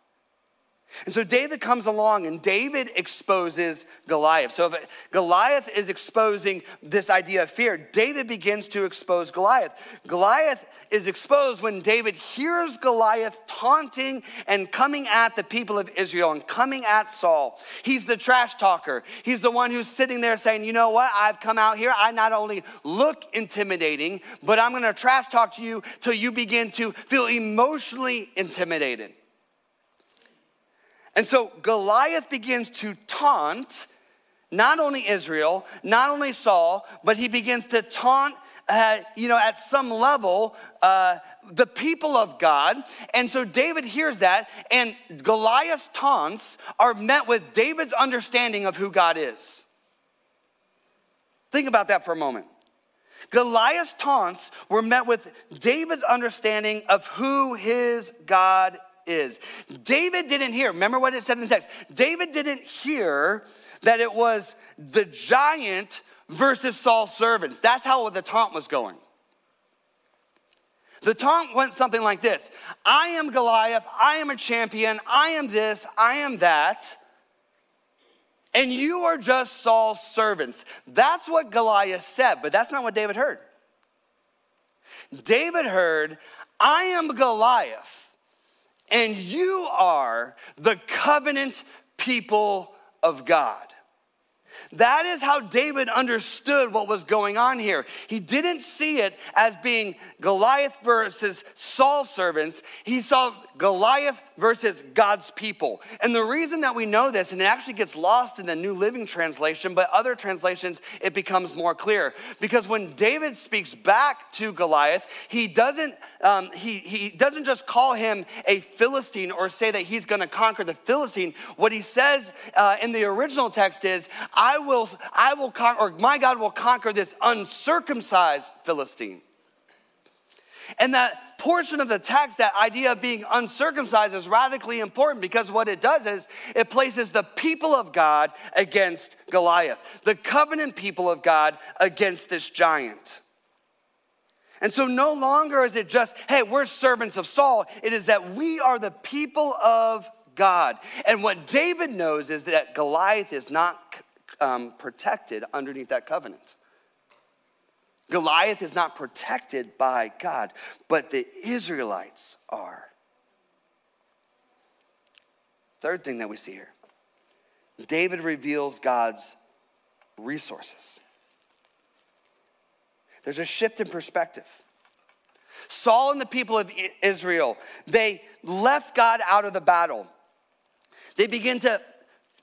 And so David comes along and David exposes Goliath. So if Goliath is exposing this idea of fear, David begins to expose Goliath. Goliath is exposed when David hears Goliath taunting and coming at the people of Israel and coming at Saul. He's the trash talker. He's the one who's sitting there saying, you know what? I've come out here. I not only look intimidating, but I'm going to trash talk to you till you begin to feel emotionally intimidated. And so Goliath begins to taunt not only Israel, not only Saul, but he begins to taunt, uh, you know, at some level, uh, the people of God. And so David hears that, and Goliath's taunts are met with David's understanding of who God is. Think about that for a moment. Goliath's taunts were met with David's understanding of who his God is. Is. David didn't hear, remember what it said in the text, David didn't hear that it was the giant versus Saul's servants. That's how the taunt was going. The taunt went something like this: I am Goliath, I am a champion, I am this, I am that, and you are just Saul's servants. That's what Goliath said, but that's not what David heard. David heard, I am Goliath, and you are the covenant people of God. That is how David understood what was going on here. He didn't see it as being Goliath versus Saul's servants. He saw Goliath versus God's people. And the reason that we know this, and it actually gets lost in the New Living Translation, but other translations, it becomes more clear. Because when David speaks back to Goliath, he doesn't, um, he, he doesn't just call him a Philistine or say that he's going to conquer the Philistine. What he says uh, in the original text is, I will, I will con- or my God will conquer this uncircumcised Philistine. And that portion of the text, that idea of being uncircumcised, is radically important, because what it does is it places the people of God against Goliath, the covenant people of God against this giant. And so no longer is it just, hey, we're servants of Saul. It is that we are the people of God. And what David knows is that Goliath is not Um, protected underneath that covenant. Goliath is not protected by God, but the Israelites are. Third thing that we see here, David reveals God's resources. There's a shift in perspective. Saul and the people of Israel, they left God out of the battle. They begin to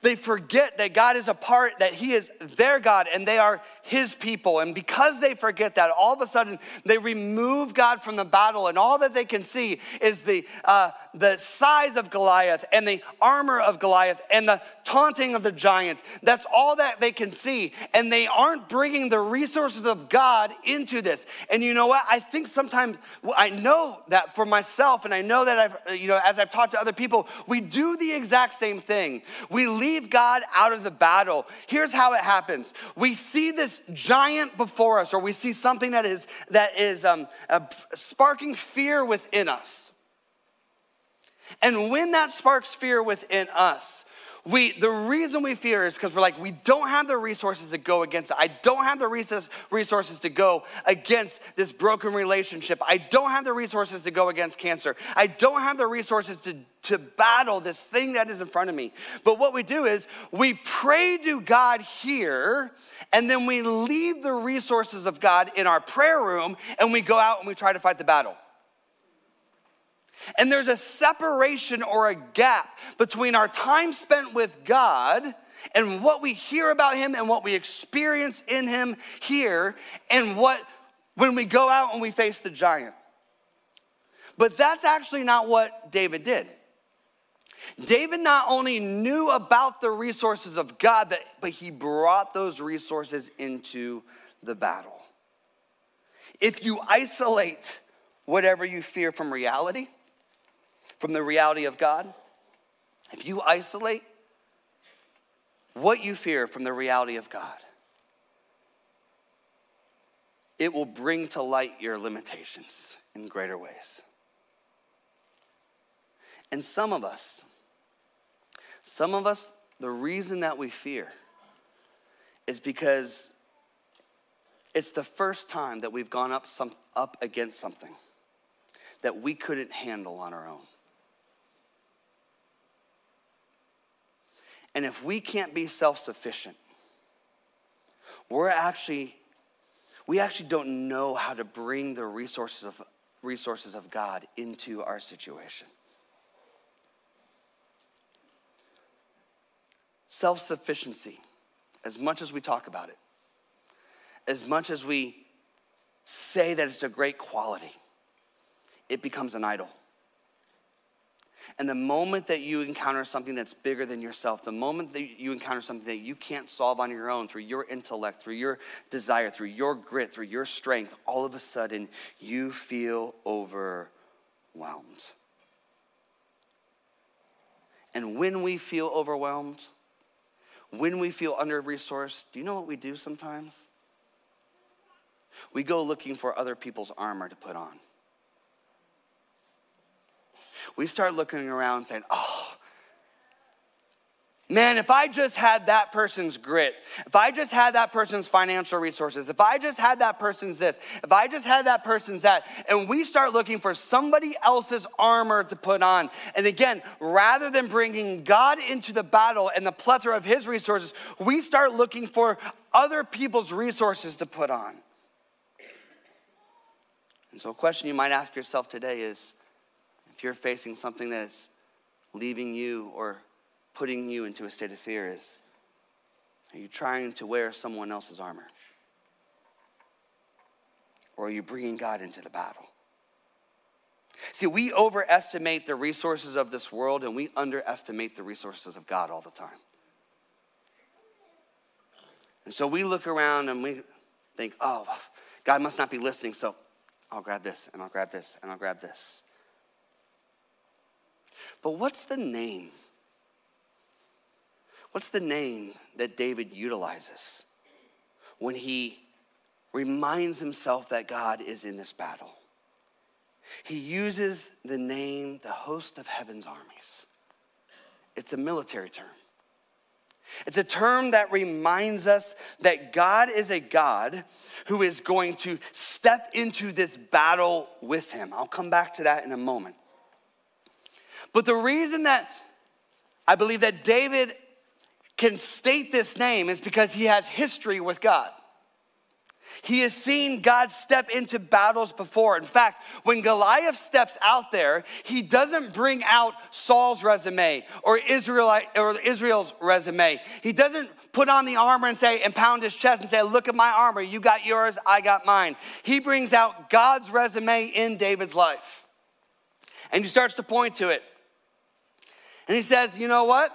They forget that God is a part, that he is their God and they are his people. And because they forget that, all of a sudden they remove God from the battle, and all that they can see is the, uh, the size of Goliath and the armor of Goliath and the taunting of the giant. That's all that they can see. And they aren't bringing the resources of God into this. And you know what? I think sometimes, I know that for myself, and I know that I've, you know, as I've talked to other people, we do the exact same thing. We leave God out of the battle. Here's how it happens. We see this giant before us, or we see something that is, that is um, uh, sparking fear within us. And when that sparks fear within us, we, the reason we fear is because we're like, we don't have the resources to go against it. I don't have the resources to go against this broken relationship. I don't have the resources to go against cancer. I don't have the resources to, to battle this thing that is in front of me. But what we do is we pray to God here, and then we leave the resources of God in our prayer room, and we go out and we try to fight the battle. And there's a separation or a gap between our time spent with God and what we hear about him and what we experience in him here, and what when we go out and we face the giant. But that's actually not what David did. David not only knew about the resources of God, but he brought those resources into the battle. If you isolate whatever you fear from reality, from the reality of God, if you isolate what you fear from the reality of God, it will bring to light your limitations in greater ways. And some of us, Some of us, the reason that we fear is because it's the first time that we've gone up, some, up against something that we couldn't handle on our own. And if we can't be self-sufficient, we're actually, we actually don't know how to bring the resources of, resources of God into our situation. Self-sufficiency, as much as we talk about it, as much as we say that it's a great quality, it becomes an idol. And the moment that you encounter something that's bigger than yourself, the moment that you encounter something that you can't solve on your own through your intellect, through your desire, through your grit, through your strength, all of a sudden you feel overwhelmed. And when we feel overwhelmed, when we feel under-resourced, do you know what we do sometimes? We go looking for other people's armor to put on. We start looking around saying, oh, man, if I just had that person's grit, if I just had that person's financial resources, if I just had that person's this, if I just had that person's that, and we start looking for somebody else's armor to put on. And again, rather than bringing God into the battle and the plethora of his resources, we start looking for other people's resources to put on. And so a question you might ask yourself today is, if you're facing something that's leaving you or putting you into a state of fear, is, are you trying to wear someone else's armor? Or are you bringing God into the battle? See, we overestimate the resources of this world and we underestimate the resources of God all the time. And so we look around and we think, oh, God must not be listening, so I'll grab this, and I'll grab this, and I'll grab this. But what's the name? What's the name that David utilizes when he reminds himself that God is in this battle? He uses the name, the host of heaven's armies. It's a military term. It's a term that reminds us that God is a God who is going to step into this battle with him. I'll come back to that in a moment. But the reason that I believe that David can state this name is because he has history with God. He has seen God step into battles before. In fact, when Goliath steps out there, he doesn't bring out Saul's resume or, Israelite, or Israel's resume. He doesn't put on the armor and say and pound his chest and say, look at my armor. You got yours, I got mine. He brings out God's resume in David's life. And he starts to point to it. And he says, you know what?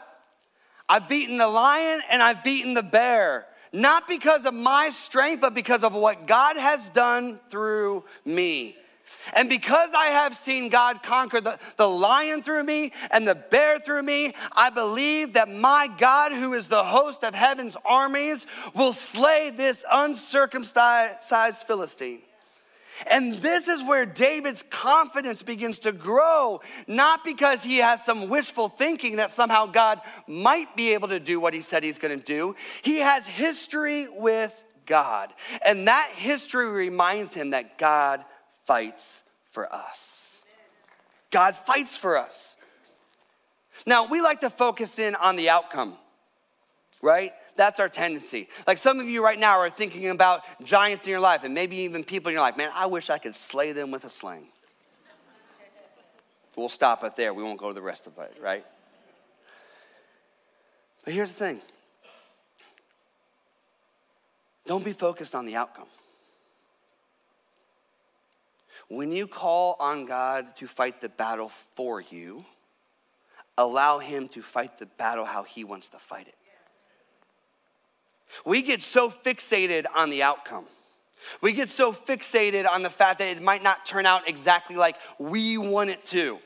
I've beaten the lion and I've beaten the bear. Not because of my strength, but because of what God has done through me. And because I have seen God conquer the, the lion through me and the bear through me, I believe that my God, who is the host of heaven's armies, will slay this uncircumcised Philistine. And this is where David's confidence begins to grow, not because he has some wishful thinking that somehow God might be able to do what he said he's going to do. He has history with God, and that history reminds him that God fights for us. God fights for us. Now, we like to focus in on the outcome, right? That's our tendency. Like some of you right now are thinking about giants in your life and maybe even people in your life. Man, I wish I could slay them with a sling. We'll stop it there. We won't go to the rest of it, right? But here's the thing. Don't be focused on the outcome. When you call on God to fight the battle for you, allow him to fight the battle how he wants to fight it. We get so fixated on the outcome. We get so fixated on the fact that it might not turn out exactly like we want it to.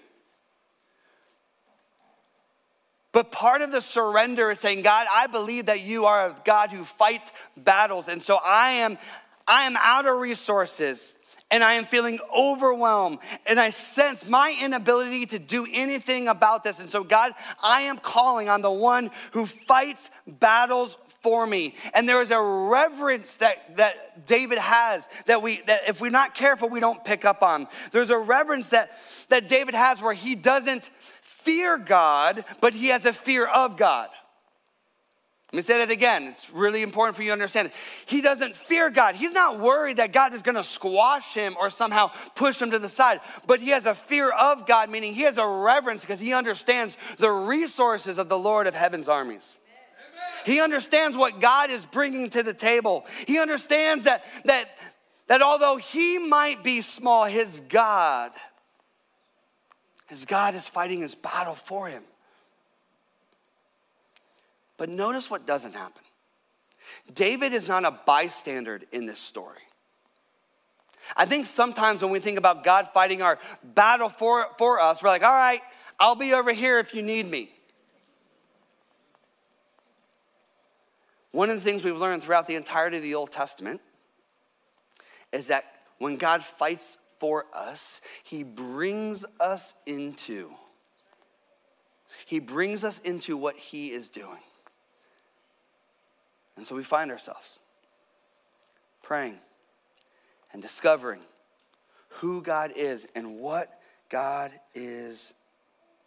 But part of the surrender is saying, God, I believe that you are a God who fights battles. And so I am, I am out of resources and I am feeling overwhelmed, and I sense my inability to do anything about this. And so, God, I am calling on the one who fights battles for me. And there is a reverence that, that David has that we that if we're not careful, we don't pick up on. There's a reverence that, that David has where he doesn't fear God, but he has a fear of God. Let me say that again. It's really important for you to understand it. He doesn't fear God. He's not worried that God is going to squash him or somehow push him to the side. But he has a fear of God, meaning he has a reverence because he understands the resources of the Lord of heaven's armies. Amen. He understands what God is bringing to the table. He understands that, that, that although he might be small, his God, his God is fighting his battle for him. But notice what doesn't happen. David is not a bystander in this story. I think sometimes when we think about God fighting our battle for, for us, we're like, all right, I'll be over here if you need me. One of the things we've learned throughout the entirety of the Old Testament is that when God fights for us, he brings us into, he brings us into what he is doing. And so we find ourselves praying and discovering who God is and what God is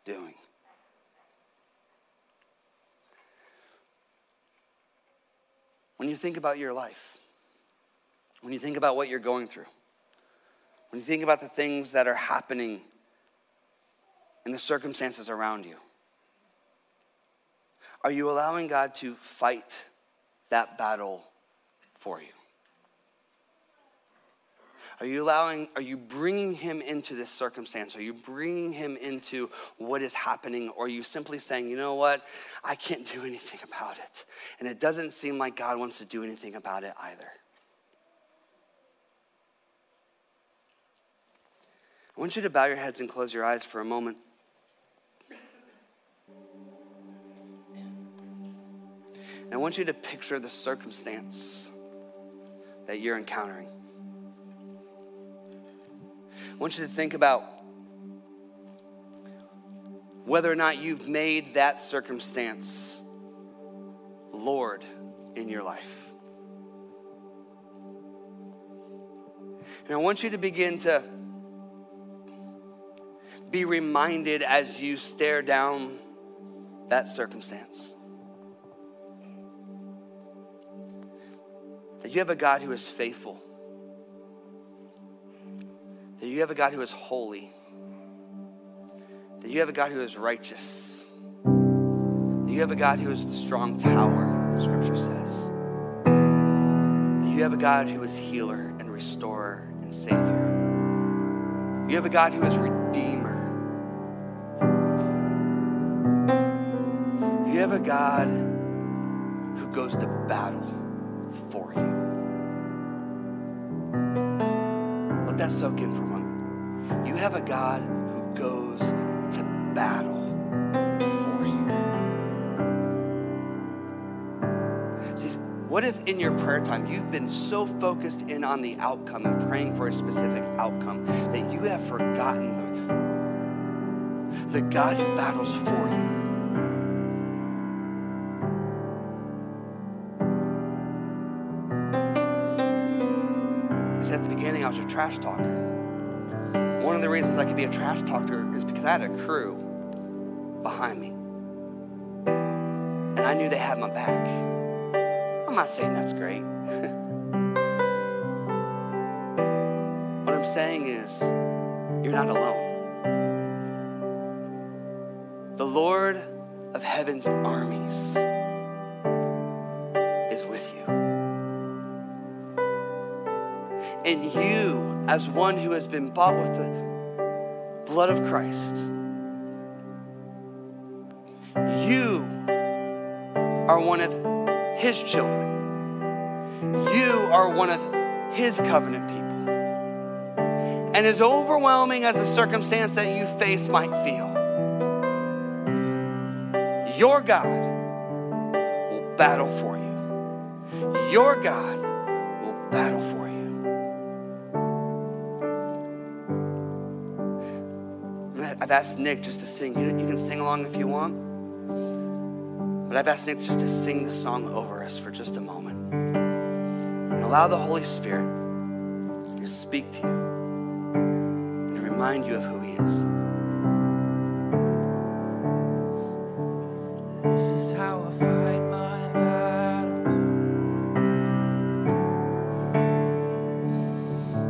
doing. When you think about your life, when you think about what you're going through, when you think about the things that are happening and the circumstances around you, are you allowing God to fight that battle for you? Are you allowing, are you bringing him into this circumstance? Are you bringing him into what is happening? Or are you simply saying, you know what? I can't do anything about it. And it doesn't seem like God wants to do anything about it either. I want you to bow your heads and close your eyes for a moment. And I want you to picture the circumstance that you're encountering. I want you to think about whether or not you've made that circumstance Lord in your life. And I want you to begin to be reminded as you stare down that circumstance that you have a God who is faithful, that you have a God who is holy, that you have a God who is righteous, that you have a God who is the strong tower, Scripture says, that you have a God who is healer and restorer and savior. You have a God who is redeemer. You have a God who goes to battle for you. Let that soak in for a moment. You have a God who goes to battle for you. See, what if in your prayer time you've been so focused in on the outcome and praying for a specific outcome that you have forgotten the, the God who battles for you? At the beginning, I was a trash talker. One of the reasons I could be a trash talker is because I had a crew behind me. And I knew they had my back. I'm not saying that's great. What I'm saying is, you're not alone. The Lord of heaven's armies is with you. And you, as one who has been bought with the blood of Christ, you are one of his children. You are one of his covenant people. And as overwhelming as the circumstance that you face might feel, your God will battle for you. Your God will battle for you. I've asked Nick just to sing. You, you can sing along if you want, but I've asked Nick just to sing the song over us for just a moment. And allow the Holy Spirit to speak to you and to remind you of who He is. This is how I fight my battle.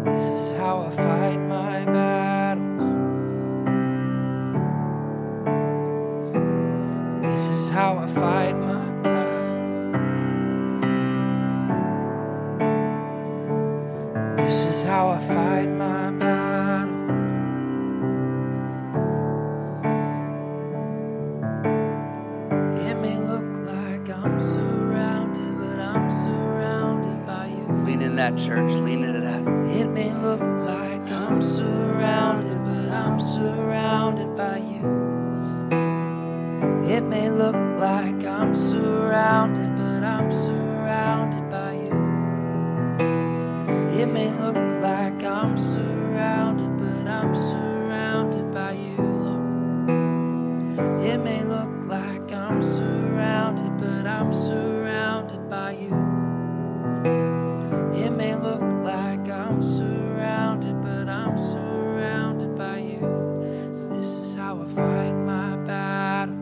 This is how I fight my battle. This is how I fight my battle. This is how I fight my battle. It may look like I'm surrounded, but I'm surrounded by you. Lean in that, church. Lean into that. It may look like I'm surrounded, but I'm surrounded by you. It may look like I'm surrounded, but I'm surrounded by you. It may look like I'm surrounded, but I'm surrounded by you, Lord. It may look like I'm surrounded, but I'm surrounded by you. It may look like I'm surrounded, but I'm surrounded by you. This is how I fight my battle.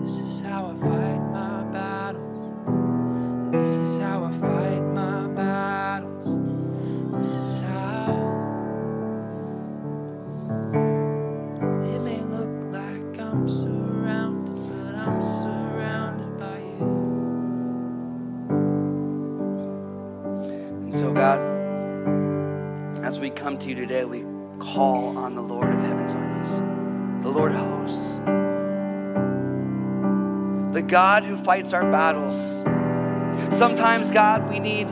This is how I fight my battles. This is how. It may look like I'm surrounded, but I'm surrounded by you. And so, God, as we come to you today, we call on the Lord of heaven's armies, the Lord of hosts, the God who fights our battles. Sometimes, God, we need,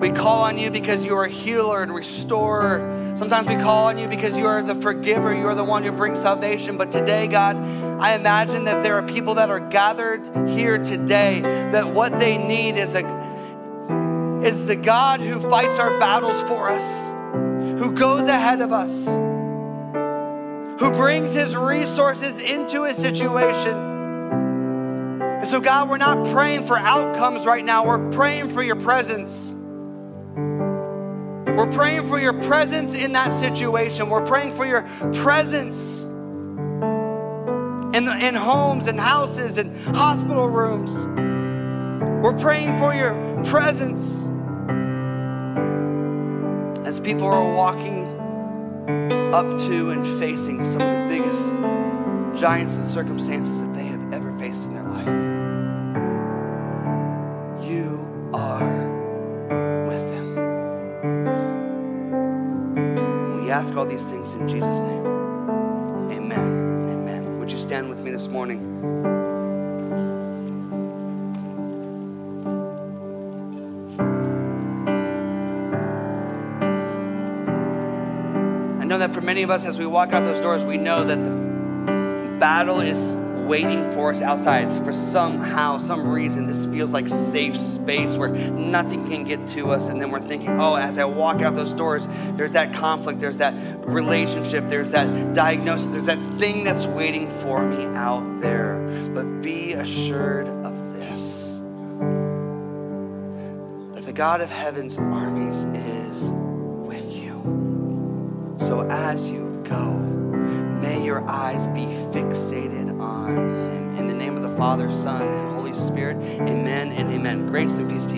we call on you because you are a healer and restorer. Sometimes we call on you because you are the forgiver. You are the one who brings salvation. But today, God, I imagine that there are people that are gathered here today that what they need is a is the God who fights our battles for us, who goes ahead of us, who brings his resources into a situation. And so, God, we're not praying for outcomes right now. We're praying for your presence. We're praying for your presence in that situation. We're praying for your presence in, in homes and houses and hospital rooms. We're praying for your presence as people are walking up to and facing some of the biggest giants and circumstances that they have ever faced in their life. Ask all these things in Jesus' name. Amen. Amen. Would you stand with me this morning? I know that for many of us, as we walk out those doors, we know that the battle is waiting for us outside. For somehow, some reason, this feels like safe space where nothing can get to us. And then we're thinking, oh, as I walk out those doors, there's that conflict, there's that relationship, there's that diagnosis, there's that thing that's waiting for me out there. But be assured of this, that the God of heaven's armies is with you. So as you go, may your eyes be fixated on him. In the name of the Father, Son, and Holy Spirit, amen and amen. Grace and peace to you.